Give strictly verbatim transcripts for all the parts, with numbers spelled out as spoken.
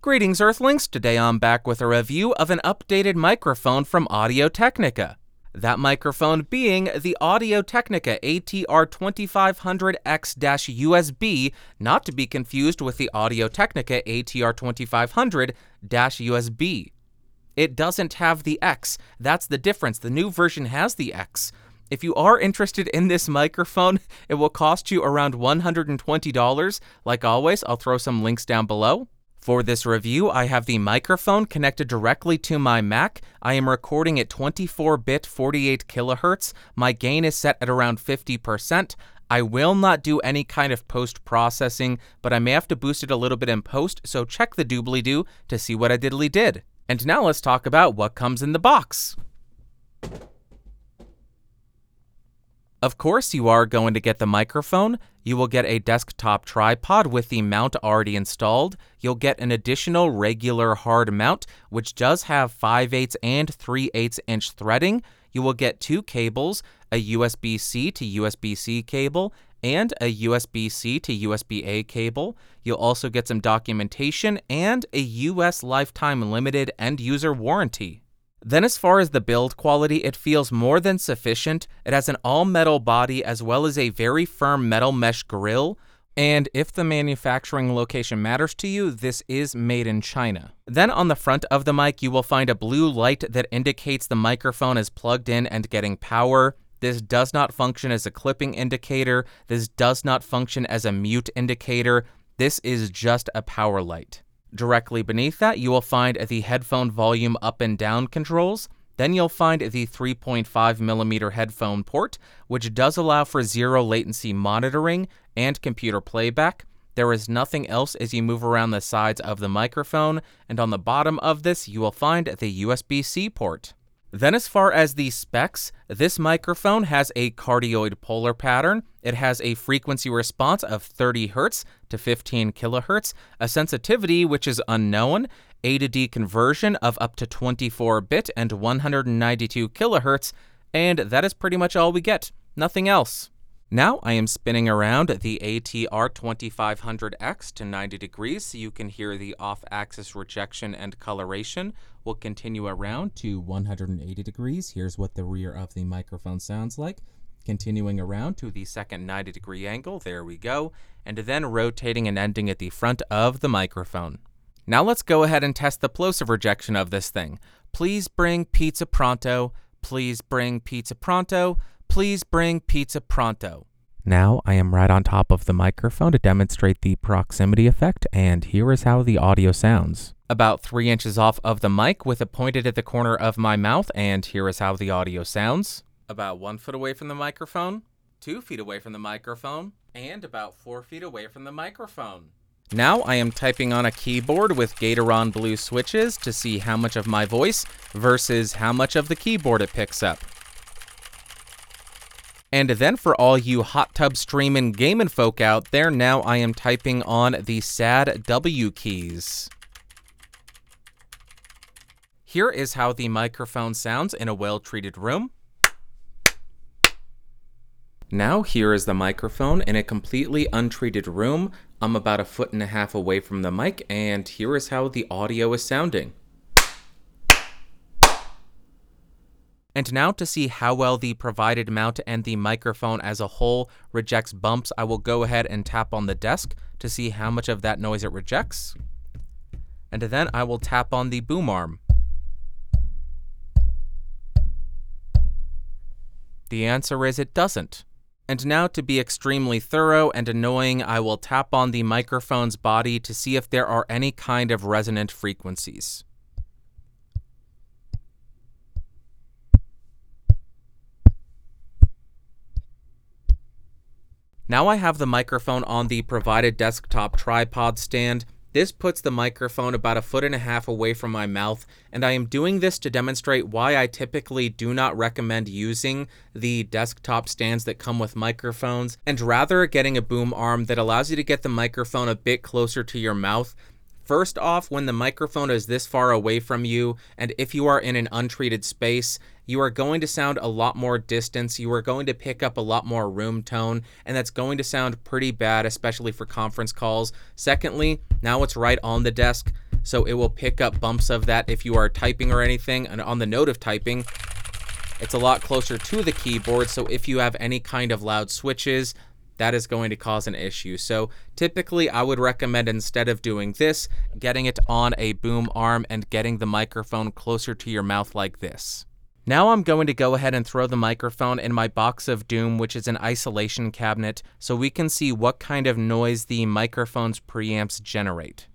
Greetings Earthlings, today I'm back with a review of an updated microphone from Audio Technica. That microphone being the Audio Technica A T R twenty-five hundred X U S B, not to be confused with the Audio Technica A T R twenty-five hundred U S B. It doesn't have the X, that's the difference, the new version has the X. If you are interested in this microphone, it will cost you around one hundred twenty dollars. Like always, I'll throw some links down below. For this review, I have the microphone connected directly to my Mac. I am recording at twenty-four bit, forty-eight kilohertz. My gain is set at around fifty percent. I will not do any kind of post-processing, but I may have to boost it a little bit in post, so check the doobly-doo to see what I diddly did. And now let's talk about what comes in the box. Of course, you are going to get the microphone. You will get a desktop tripod with the mount already installed. You'll get an additional regular hard mount, which does have five eighths and three eighths inch threading. You will get two cables, a U S B C to U S B C cable, and a U S B C to U S B A cable. You'll also get some documentation and a U S lifetime limited end-user warranty. Then as far as the build quality, it feels more than sufficient. It has an all-metal body as well as a very firm metal mesh grille. And if the manufacturing location matters to you, this is made in China. Then on the front of the mic, you will find a blue light that indicates the microphone is plugged in and getting power. This does not function as a clipping indicator. This does not function as a mute indicator. This is just a power light. Directly beneath that, you will find the headphone volume up and down controls. Then you'll find the three point five millimeter headphone port, which does allow for zero latency monitoring and computer playback. There is nothing else as you move around the sides of the microphone, and on the bottom of this, you will find the U S B C port. Then as far as the specs, this microphone has a cardioid polar pattern. It has a frequency response of thirty hertz to fifteen kilohertz, a sensitivity which is unknown, A to D conversion of up to twenty-four bit and one hundred ninety-two kilohertz, and that is pretty much all we get, nothing else. Now I am spinning around the A T R twenty-five hundred X to ninety degrees so you can hear the off-axis rejection and coloration. We'll continue around to one hundred eighty degrees. Here's what the rear of the microphone sounds like. Continuing around to the second ninety degree angle, there we go, and then rotating and ending at the front of the microphone. Now let's go ahead and test the plosive rejection of this thing. Please bring pizza pronto, please bring pizza pronto, please bring pizza pronto. Now I am right on top of the microphone to demonstrate the proximity effect, and here is how the audio sounds. About three inches off of the mic with it pointed at the corner of my mouth, and here is how the audio sounds. About one foot away from the microphone, two feet away from the microphone, and about four feet away from the microphone. Now I am typing on a keyboard with Gateron Blue Switches to see how much of my voice versus how much of the keyboard it picks up. And then for all you hot tub streamin' gamin' folk out there, now I am typing on the sad W keys. Here is how the microphone sounds in a well-treated room. Now here is the microphone in a completely untreated room. I'm about a foot and a half away from the mic, and here is how the audio is sounding. And now to see how well the provided mount and the microphone as a whole rejects bumps, I will go ahead and tap on the desk to see how much of that noise it rejects. And then I will tap on the boom arm. The answer is it doesn't. And now to be extremely thorough and annoying, I will tap on the microphone's body to see if there are any kind of resonant frequencies. Now I have the microphone on the provided desktop tripod stand. This puts the microphone about a foot and a half away from my mouth, and I am doing this to demonstrate why I typically do not recommend using the desktop stands that come with microphones, and rather getting a boom arm that allows you to get the microphone a bit closer to your mouth. First off, when the microphone is this far away from you, and if you are in an untreated space, you are going to sound a lot more distance, you are going to pick up a lot more room tone, and that's going to sound pretty bad, especially for conference calls. Secondly, now it's right on the desk. so it will pick up bumps of that if you are typing or anything. And on the note of typing, it's a lot closer to the keyboard, so if you have any kind of loud switches, that is going to cause an issue. So typically I would recommend, instead of doing this, getting it on a boom arm and getting the microphone closer to your mouth like this. Now I'm going to go ahead and throw the microphone in my box of doom, which is an isolation cabinet, so we can see what kind of noise the microphone's preamps generate.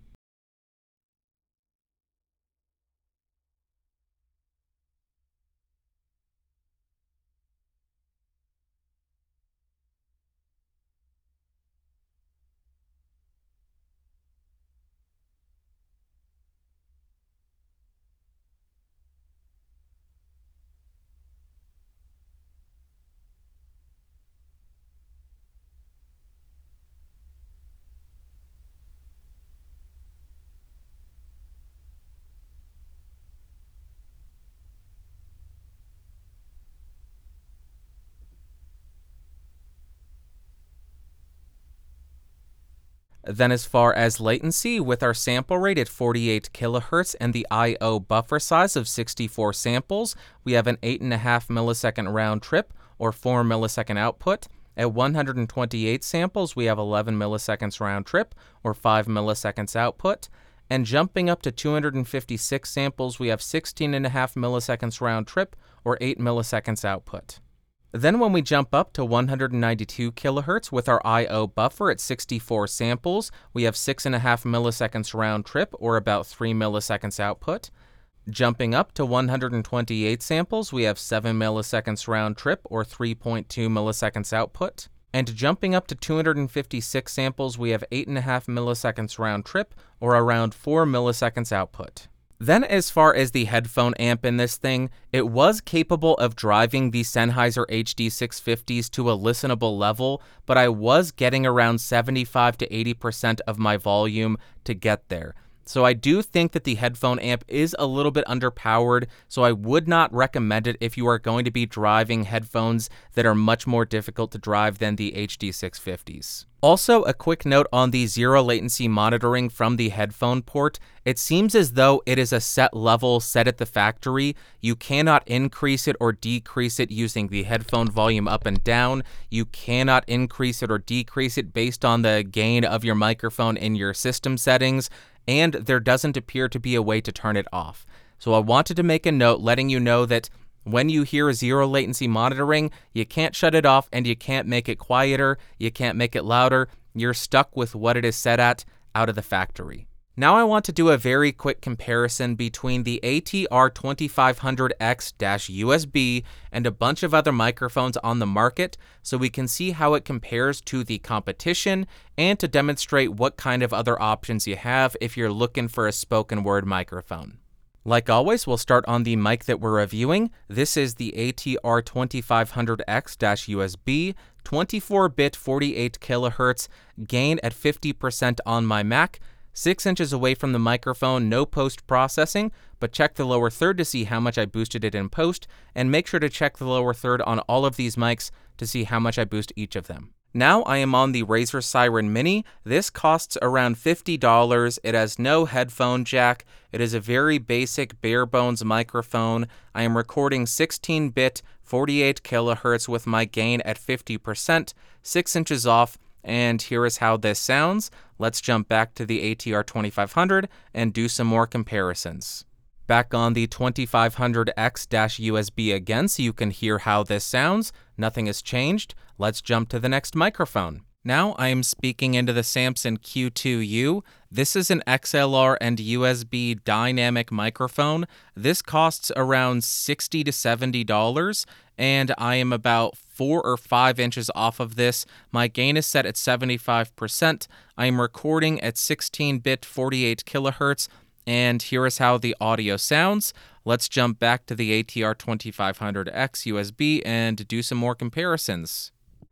Then as far as latency, with our sample rate at forty-eight kilohertz and the I O buffer size of sixty-four samples, we have an eight point five millisecond round trip or four millisecond output. At one hundred twenty-eight samples, we have eleven milliseconds round trip or five milliseconds output. And jumping up to two hundred fifty-six samples, we have sixteen point five milliseconds round trip or eight milliseconds output. Then when we jump up to one hundred ninety-two kilohertz with our I O buffer at sixty-four samples, we have six point five milliseconds round trip or about three milliseconds output. Jumping up to one hundred twenty-eight samples, we have seven milliseconds round trip or three point two milliseconds output. And jumping up to two hundred fifty-six samples, we have eight point five milliseconds round trip or around four milliseconds output. Then as far as the headphone amp in this thing, it was capable of driving the Sennheiser H D six fifties to a listenable level, but I was getting around seventy-five to eighty percent of my volume to get there. So I do think that the headphone amp is a little bit underpowered, so I would not recommend it if you are going to be driving headphones that are much more difficult to drive than the H D six fifties. Also, a quick note on the zero latency monitoring from the headphone port. It seems as though it is a set level set at the factory. You cannot increase it or decrease it using the headphone volume up and down. You cannot increase it or decrease it based on the gain of your microphone in your system settings, and there doesn't appear to be a way to turn it off. So I wanted to make a note letting you know that when you hear zero latency monitoring, you can't shut it off and you can't make it quieter, you can't make it louder, you're stuck with what it is set at out of the factory. Now I want to do a very quick comparison between the A T R twenty-five hundred X U S B and a bunch of other microphones on the market so we can see how it compares to the competition and to demonstrate what kind of other options you have if you're looking for a spoken word microphone. Like always, we'll start on the mic that we're reviewing. This is the A T R twenty-five hundred X U S B, twenty-four bit, forty-eight kilohertz, gain at fifty percent on my Mac, six inches away from the microphone, no post-processing, but check the lower third to see how much I boosted it in post, and make sure to check the lower third on all of these mics to see how much I boost each of them. Now I am on the Razer Siren Mini. This costs around fifty dollars. It has no headphone jack. It is a very basic bare bones microphone. I am recording sixteen bit, forty-eight kilohertz with my gain at fifty percent, six inches off, and here is how this sounds. Let's jump back to the A T R twenty-five hundred and do some more comparisons. Back on the twenty-five hundred X U S B again so you can hear how this sounds. Nothing has changed. Let's jump to the next microphone. Now I am speaking into the Samson Q two U. This is an X L R and U S B dynamic microphone. This costs around sixty to seventy dollars, and I am about four or five inches off of this. My gain is set at seventy-five percent. I am recording at sixteen bit, forty-eight kilohertz, and here is how the audio sounds. Let's jump back to the A T R twenty-five hundred X U S B and do some more comparisons.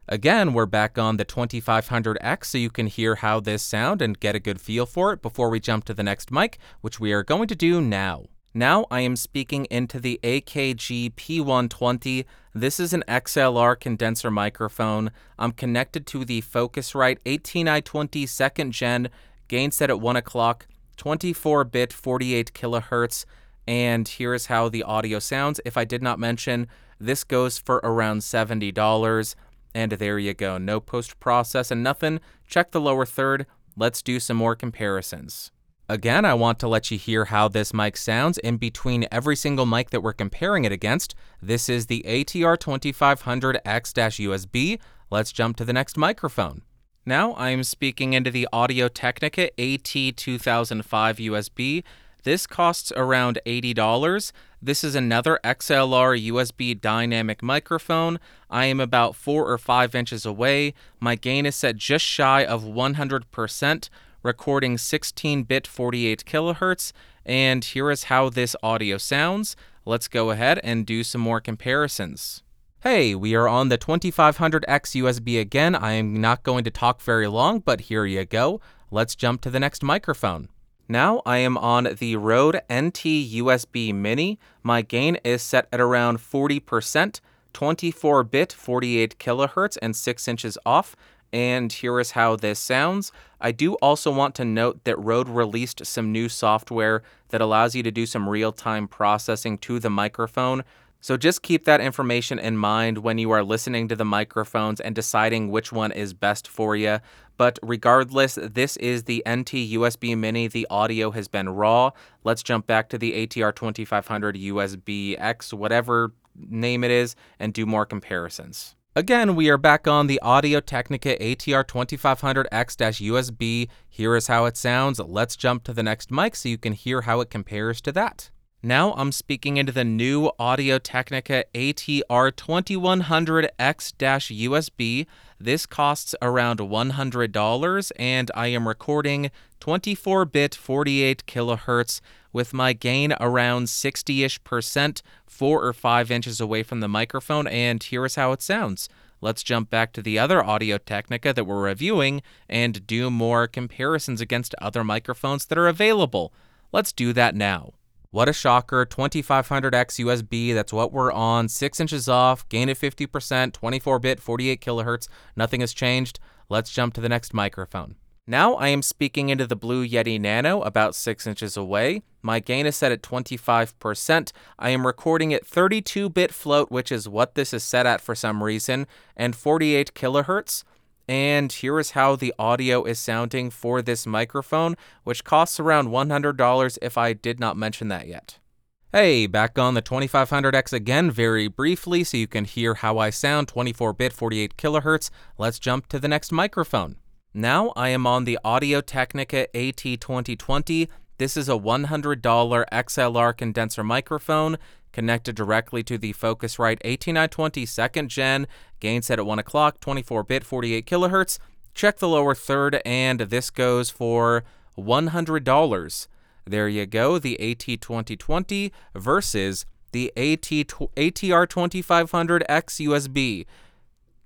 Again, we're back on the twenty-five hundred X so you can hear how this sounds and get a good feel for it before we jump to the next mic, which we are going to do now. Now I am speaking into the A K G P one twenty. This is an X L R condenser microphone. I'm connected to the Focusrite eighteen i twenty second gen, gain set at one o'clock, twenty-four bit, forty-eight kilohertz, and here is how the audio sounds. If I did not mention, this goes for around seventy dollars, and there you go. No post-process and nothing. Check the lower third. Let's do some more comparisons. Again, I want to let you hear how this mic sounds in between every single mic that we're comparing it against. This is the A T R twenty-five hundred X U S B. Let's jump to the next microphone. Now I'm speaking into the Audio Technica A T two thousand five U S B. This costs around eighty dollars. This is another X L R U S B dynamic microphone. I am about four or five inches away. My gain is set just shy of one hundred percent, recording sixteen bit, forty-eight kilohertz. And here is how this audio sounds. Let's go ahead and do some more comparisons. Hey, we are on the twenty-five hundred X U S B again. I am not going to talk very long, but here you go. Let's jump to the next microphone. Now I am on the Rode N T U S B Mini. My gain is set at around forty percent, twenty-four bit, forty-eight kilohertz, and six inches off. And here is how this sounds. I do also want to note that Rode released some new software that allows you to do some real-time processing to the microphone. So just keep that information in mind when you are listening to the microphones and deciding which one is best for you. But regardless, this is the N T U S B Mini. The audio has been raw. Let's jump back to the A T R twenty-five hundred U S B X, whatever name it is, and do more comparisons. Again, we are back on the Audio Technica A T R twenty-five hundred X U S B. Here is how it sounds. Let's jump to the next mic so you can hear how it compares to that. Now I'm speaking into the new Audio Technica A T R twenty-one hundred X U S B. This costs around one hundred dollars, and I am recording twenty-four bit, forty-eight kilohertz, with my gain around sixty-ish percent, four or five inches away from the microphone, and here is how it sounds. Let's jump back to the other Audio Technica that we're reviewing and do more comparisons against other microphones that are available. Let's do that now. What a shocker, twenty-five hundred X U S B, that's what we're on, six inches off, gain at fifty percent, twenty-four bit, forty-eight kilohertz, nothing has changed. Let's jump to the next microphone. Now I am speaking into the Blue Yeti Nano, about six inches away. My gain is set at twenty-five percent. I am recording at thirty-two bit float, which is what this is set at for some reason, and forty-eight kilohertz. And here is how the audio is sounding for this microphone, which costs around one hundred dollars if I did not mention that yet. Hey, back on the twenty-five hundred X again very briefly so you can hear how I sound, twenty-four bit, forty-eight kilohertz. Let's jump to the next microphone. Now I am on the Audio Technica A T twenty twenty. This is a one hundred dollar X L R condenser microphone connected directly to the Focusrite eighteen i twenty second gen, gain set at one o'clock, twenty-four bit, forty-eight kilohertz. Check the lower third, and this goes for one hundred dollars. There you go, the A T twenty twenty versus the A T R twenty-five hundred X U S B.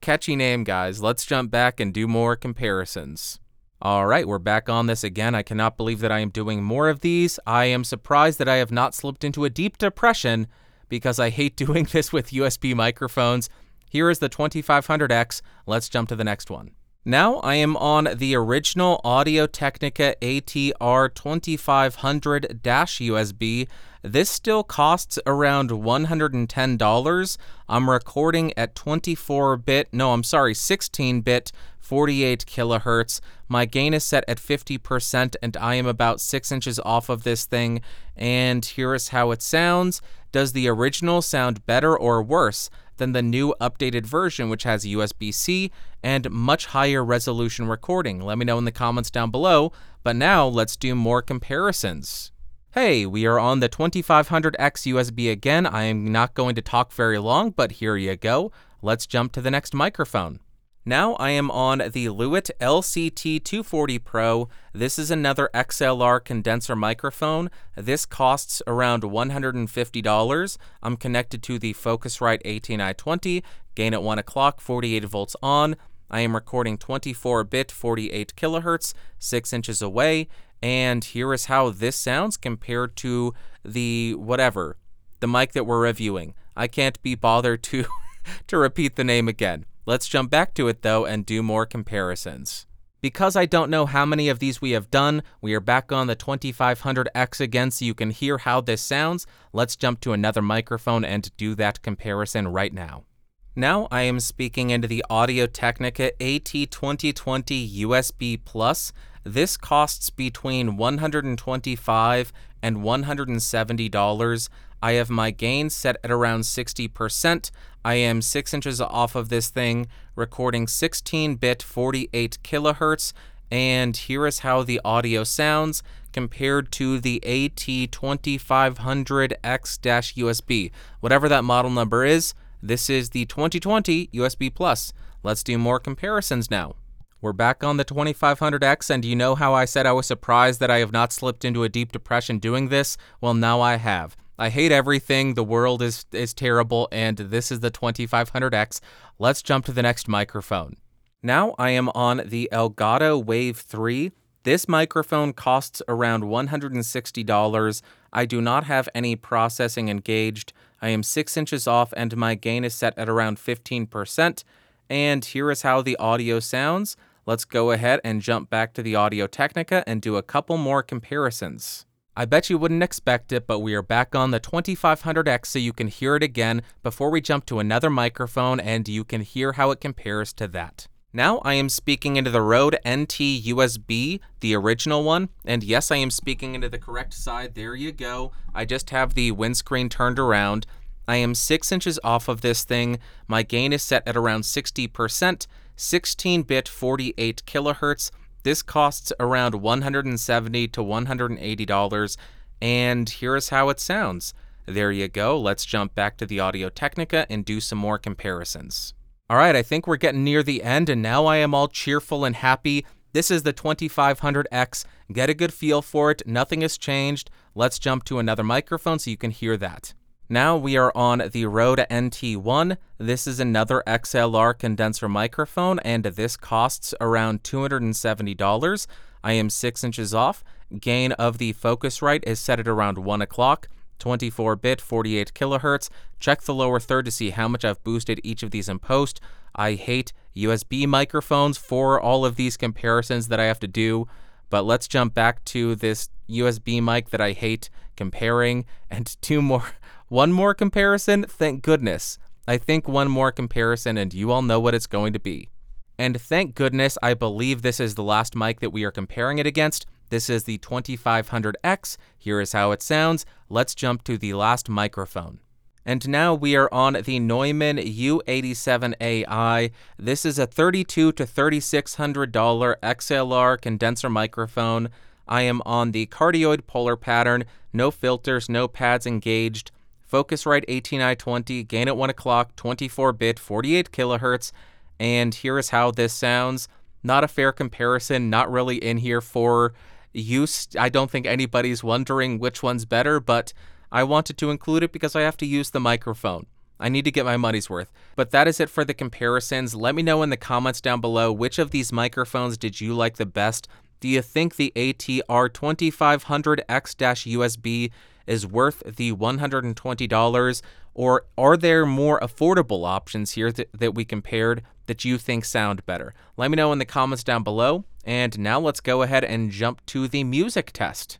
Catchy name, guys. Let's jump back and do more comparisons. All right, we're back on this again. I cannot believe that I am doing more of these. I am surprised that I have not slipped into a deep depression because I hate doing this with U S B microphones. Here is the twenty-five hundred X. Let's jump to the next one. Now I am on the original Audio Technica A T R twenty-five hundred U S B. This still costs around one hundred ten dollars. I'm recording at twenty-four bit, no, I'm sorry, sixteen bit, forty-eight kilohertz. My gain is set at fifty percent, and I am about six inches off of this thing. And here is how it sounds. Does the original sound better or worse than the new updated version, which has U S B C and much higher resolution recording? Let me know in the comments down below. But now let's do more comparisons. Hey, we are on the twenty-five hundred X U S B again. I am not going to talk very long, but here you go. Let's jump to the next microphone. Now I am on the Lewitt L C T two forty Pro. This is another X L R condenser microphone. This costs around one hundred fifty dollars. I'm connected to the Focusrite eighteen i twenty, gain at one o'clock, forty-eight volts on. I am recording twenty-four bit, forty-eight kilohertz, six inches away. And here is how this sounds compared to the whatever, the mic that we're reviewing. I can't be bothered to, to repeat the name again. Let's jump back to it though and do more comparisons. Because I don't know how many of these we have done, we are back on the twenty-five hundred X again so you can hear how this sounds. Let's jump to another microphone and do that comparison right now. Now I am speaking into the Audio Technica A T twenty twenty U S B Plus. This costs between one hundred twenty-five dollars and one hundred seventy dollars. I have my gain set at around sixty percent. I am six inches off of this thing, recording sixteen bit forty-eight kilohertz, and here is how the audio sounds compared to the A T twenty-five hundred X U S B. Whatever that model number is, this is the twenty twenty U S B Plus. Let's do more comparisons now. We're back on the twenty-five hundred X, and you know how I said I was surprised that I have not slipped into a deep depression doing this? Well, now I have. I hate everything, the world is is terrible, and this is the twenty-five hundred X. Let's jump to the next microphone. Now I am on the Elgato Wave three. This microphone costs around one hundred sixty dollars. I do not have any processing engaged. I am six inches off, and my gain is set at around fifteen percent. And here is how the audio sounds. Let's go ahead and jump back to the Audio Technica and do a couple more comparisons. I bet you wouldn't expect it, but we are back on the twenty-five hundred X so you can hear it again before we jump to another microphone and you can hear how it compares to that. Now I am speaking into the Rode N T U S B, the original one, and yes, I am speaking into the correct side, there you go. I just have the windscreen turned around. I am six inches off of this thing. My gain is set at around sixty percent, sixteen bit forty-eight kilohertz. This costs around one hundred seventy dollars to one hundred eighty dollars, and here is how it sounds. There you go. Let's jump back to the Audio Technica and do some more comparisons. All right, I think we're getting near the end, and now I am all cheerful and happy. This is the twenty-five hundred X. Get a good feel for it. Nothing has changed. Let's jump to another microphone so you can hear that. Now we are on the Rode N T one. This is another X L R condenser microphone, and this costs around two hundred seventy dollars. I am six inches off. Gain of the Focusrite is set at around one o'clock, twenty-four bit, forty-eight kilohertz. Check the lower third to see how much I've boosted each of these in post. I hate U S B microphones for all of these comparisons that I have to do, but let's jump back to this U S B mic that I hate comparing, and two more. One more comparison, thank goodness. I think one more comparison and you all know what it's going to be. And thank goodness, I believe this is the last mic that we are comparing it against. This is the twenty-five hundred X. Here is how it sounds. Let's jump to the last microphone. And now we are on the Neumann U eighty-seven A I. This is a thirty-two hundred dollars to thirty-six hundred dollars X L R condenser microphone. I am on the cardioid polar pattern, no filters, no pads engaged. Focusrite eighteen i twenty, gain at one o'clock, twenty-four bit, forty-eight kilohertz, and here is how this sounds. Not a fair comparison, not really in here for use. I don't think anybody's wondering which one's better, but I wanted to include it because I have to use the microphone. I need to get my money's worth. But that is it for the comparisons. Let me know in the comments down below, which of these microphones did you like the best? Do you think the A T R twenty-five hundred X U S B is worth the one hundred twenty dollars, or are there more affordable options here that, that we compared that you think sound better? Let me know in the comments down below, and now let's go ahead and jump to the music test.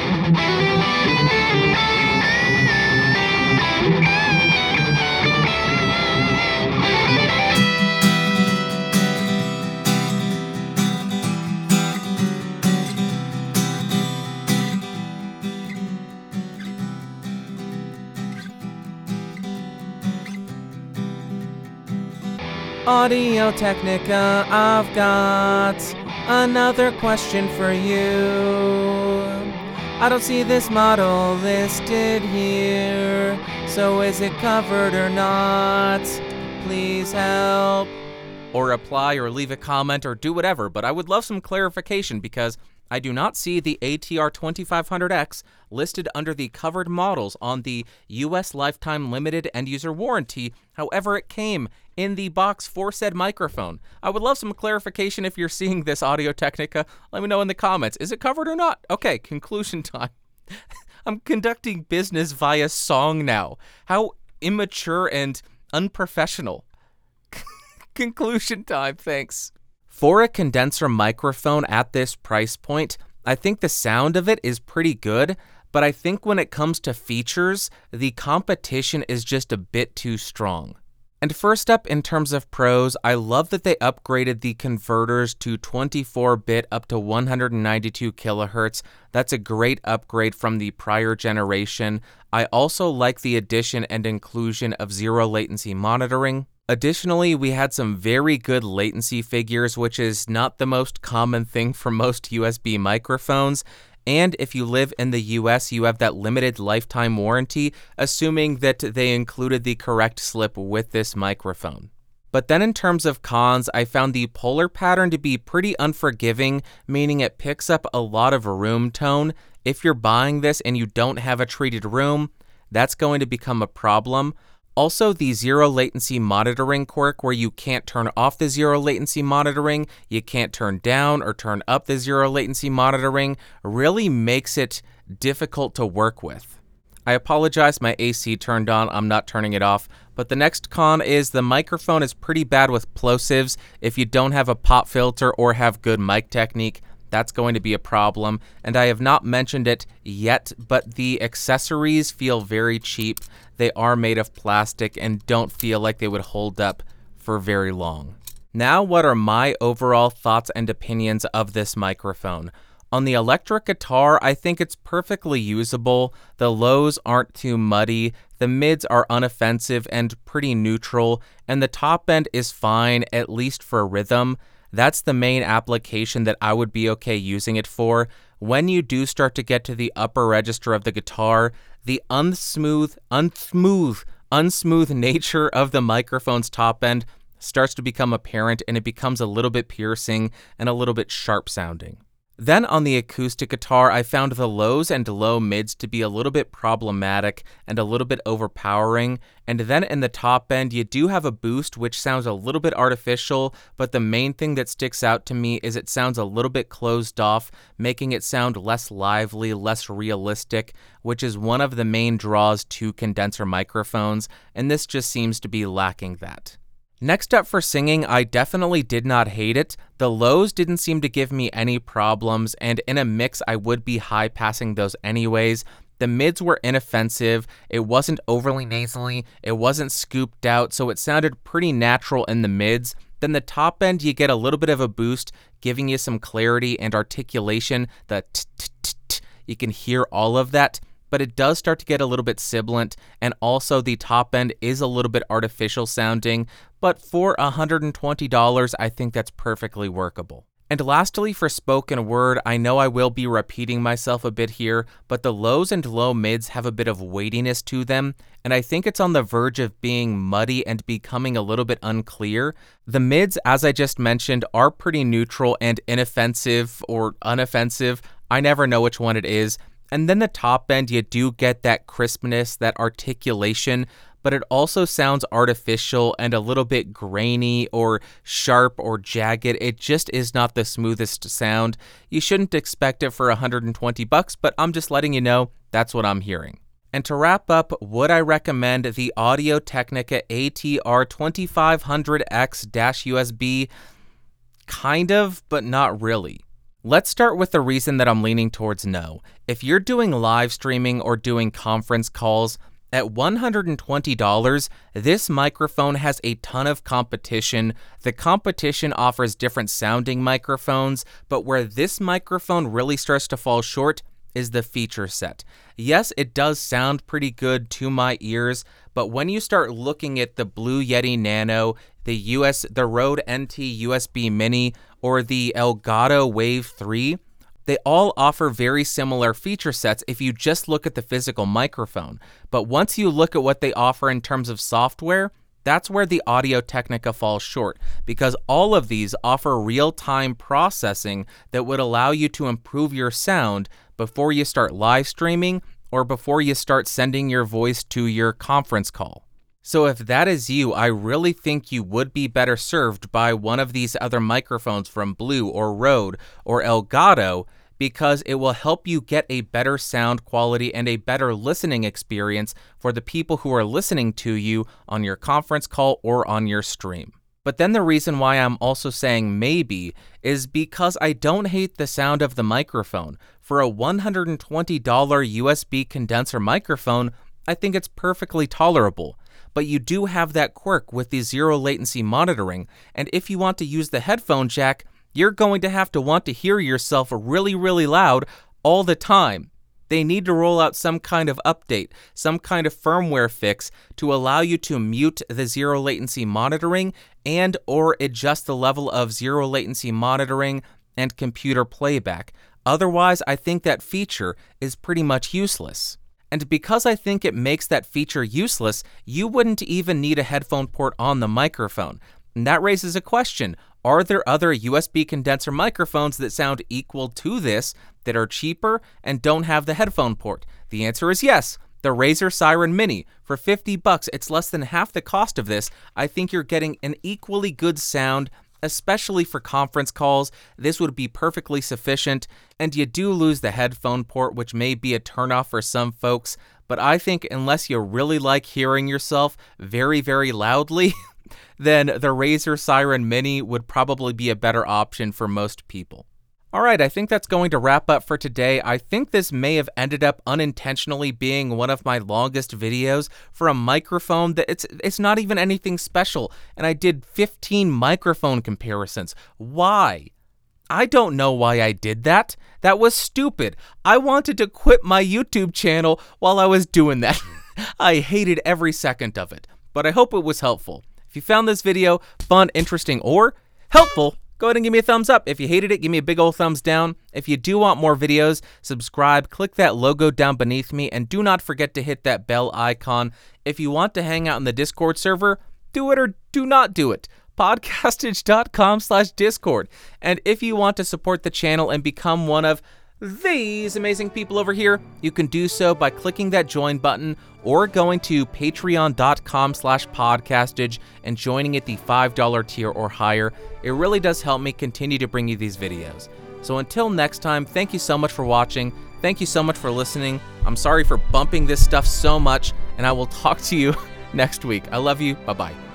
Audio Technica, I've got another question for you. I don't see this model listed here, so is it covered or not? Please help. Or reply or leave a comment or do whatever, but I would love some clarification because I do not see the A T R twenty-five hundred X listed under the covered models on the U S Lifetime Limited End User Warranty, however it came in the box for said microphone. I would love some clarification if you're seeing this, Audio Technica. Let me know in the comments. Is it covered or not? Okay, conclusion time. I'm conducting business via song now. How immature and unprofessional. Conclusion time, thanks. For a condenser microphone at this price point, I think the sound of it is pretty good, but I think when it comes to features, the competition is just a bit too strong. And first up, in terms of pros, I love that they upgraded the converters to twenty-four bit up to one hundred ninety-two kilohertz. That's a great upgrade from the prior generation. I also like the addition and inclusion of zero latency monitoring. Additionally, we had some very good latency figures, which is not the most common thing for most U S B microphones. And if you live in the U S, you have that limited lifetime warranty, assuming that they included the correct slip with this microphone. But then in terms of cons, I found the polar pattern to be pretty unforgiving, meaning it picks up a lot of room tone. If you're buying this and you don't have a treated room, that's going to become a problem. Also, the zero latency monitoring quirk, where you can't turn off the zero latency monitoring, you can't turn down or turn up the zero latency monitoring, really makes it difficult to work with. I apologize, my A C turned on, I'm not turning it off. But the next con is the microphone is pretty bad with plosives. If you don't have a pop filter or have good mic technique, that's going to be a problem. And I have not mentioned it yet, but the accessories feel very cheap. They are made of plastic and don't feel like they would hold up for very long. Now, what are my overall thoughts and opinions of this microphone? On the electric guitar, I think it's perfectly usable. The lows aren't too muddy, the mids are unoffensive and pretty neutral, and the top end is fine, at least for rhythm. That's the main application that I would be okay using it for. When you do start to get to the upper register of the guitar, the unsmooth, unsmooth, unsmooth nature of the microphone's top end starts to become apparent, and it becomes a little bit piercing and a little bit sharp sounding. Then on the acoustic guitar, I found the lows and low mids to be a little bit problematic and a little bit overpowering. And then in the top end, you do have a boost, which sounds a little bit artificial, but the main thing that sticks out to me is it sounds a little bit closed off, making it sound less lively, less realistic, which is one of the main draws to condenser microphones, and this just seems to be lacking that. Next up for singing, I definitely did not hate it. The lows didn't seem to give me any problems, and in a mix, I would be high passing those anyways. The mids were inoffensive, it wasn't overly nasally, it wasn't scooped out, so it sounded pretty natural in the mids. Then the top end, you get a little bit of a boost, giving you some clarity and articulation. The t-t-t-t, you can hear all of that, but it does start to get a little bit sibilant, and also the top end is a little bit artificial sounding, but for one hundred twenty dollars, I think that's perfectly workable. And lastly, for spoken word, I know I will be repeating myself a bit here, but the lows and low mids have a bit of weightiness to them, and I think it's on the verge of being muddy and becoming a little bit unclear. The mids, as I just mentioned, are pretty neutral and inoffensive or unoffensive. I never know which one it is. And then the top end, you do get that crispness, that articulation, but it also sounds artificial and a little bit grainy or sharp or jagged. It just is not the smoothest sound. You shouldn't expect it for one hundred twenty bucks, but I'm just letting you know that's what I'm hearing. And to wrap up, would I recommend the Audio Technica A T R twenty-five hundred X U S B? Kind of, but not really. Let's start with the reason that I'm leaning towards no. If you're doing live streaming or doing conference calls, at one hundred twenty dollars, this microphone has a ton of competition. The competition offers different sounding microphones, but where this microphone really starts to fall short is the feature set. Yes, it does sound pretty good to my ears, but when you start looking at the Blue Yeti Nano, the U S, the Rode N T U S B Mini, or the Elgato Wave three, they all offer very similar feature sets if you just look at the physical microphone. But once you look at what they offer in terms of software, that's where the Audio Technica falls short, because all of these offer real-time processing that would allow you to improve your sound before you start live streaming or before you start sending your voice to your conference call. So if that is you, I really think you would be better served by one of these other microphones from Blue or Rode or Elgato, because it will help you get a better sound quality and a better listening experience for the people who are listening to you on your conference call or on your stream. But then the reason why I'm also saying maybe is because I don't hate the sound of the microphone. For a one hundred twenty dollar U S B condenser microphone, I think it's perfectly tolerable. But you do have that quirk with the zero latency monitoring, and if you want to use the headphone jack, you're going to have to want to hear yourself really, really loud all the time. They need to roll out some kind of update, some kind of firmware fix to allow you to mute the zero latency monitoring and or adjust the level of zero latency monitoring and computer playback. Otherwise, I think that feature is pretty much useless. And because I think it makes that feature useless, you wouldn't even need a headphone port on the microphone. And that raises a question. Are there other U S B condenser microphones that sound equal to this that are cheaper and don't have the headphone port? The answer is yes. The Razer Siren Mini. For fifty bucks, it's less than half the cost of this. I think you're getting an equally good sound, especially for conference calls. This would be perfectly sufficient, and you do lose the headphone port, which may be a turnoff for some folks, but I think unless you really like hearing yourself very, very loudly, then the Razer Siren Mini would probably be a better option for most people. All right, I think that's going to wrap up for today. I think this may have ended up unintentionally being one of my longest videos for a microphone that it's it's not even anything special, and I did fifteen microphone comparisons. Why? I don't know why I did that. That was stupid. I wanted to quit my YouTube channel while I was doing that. I hated every second of it, but I hope it was helpful. If you found this video fun, interesting, or helpful, go ahead and give me a thumbs up. If you hated it, give me a big old thumbs down. If you do want more videos, subscribe, click that logo down beneath me, and do not forget to hit that bell icon. If you want to hang out in the Discord server, do it or do not do it. Podcastage.com slash Discord. And if you want to support the channel and become one of these amazing people over here, you can do so by clicking that join button or going to patreon.com slash podcastage and joining at the five dollar tier or higher. It really does help me continue to bring you these videos. So until next time, thank you so much for watching. Thank you so much for listening. I'm sorry for bumping this stuff so much, and I will talk to you next week. I love you. Bye-bye.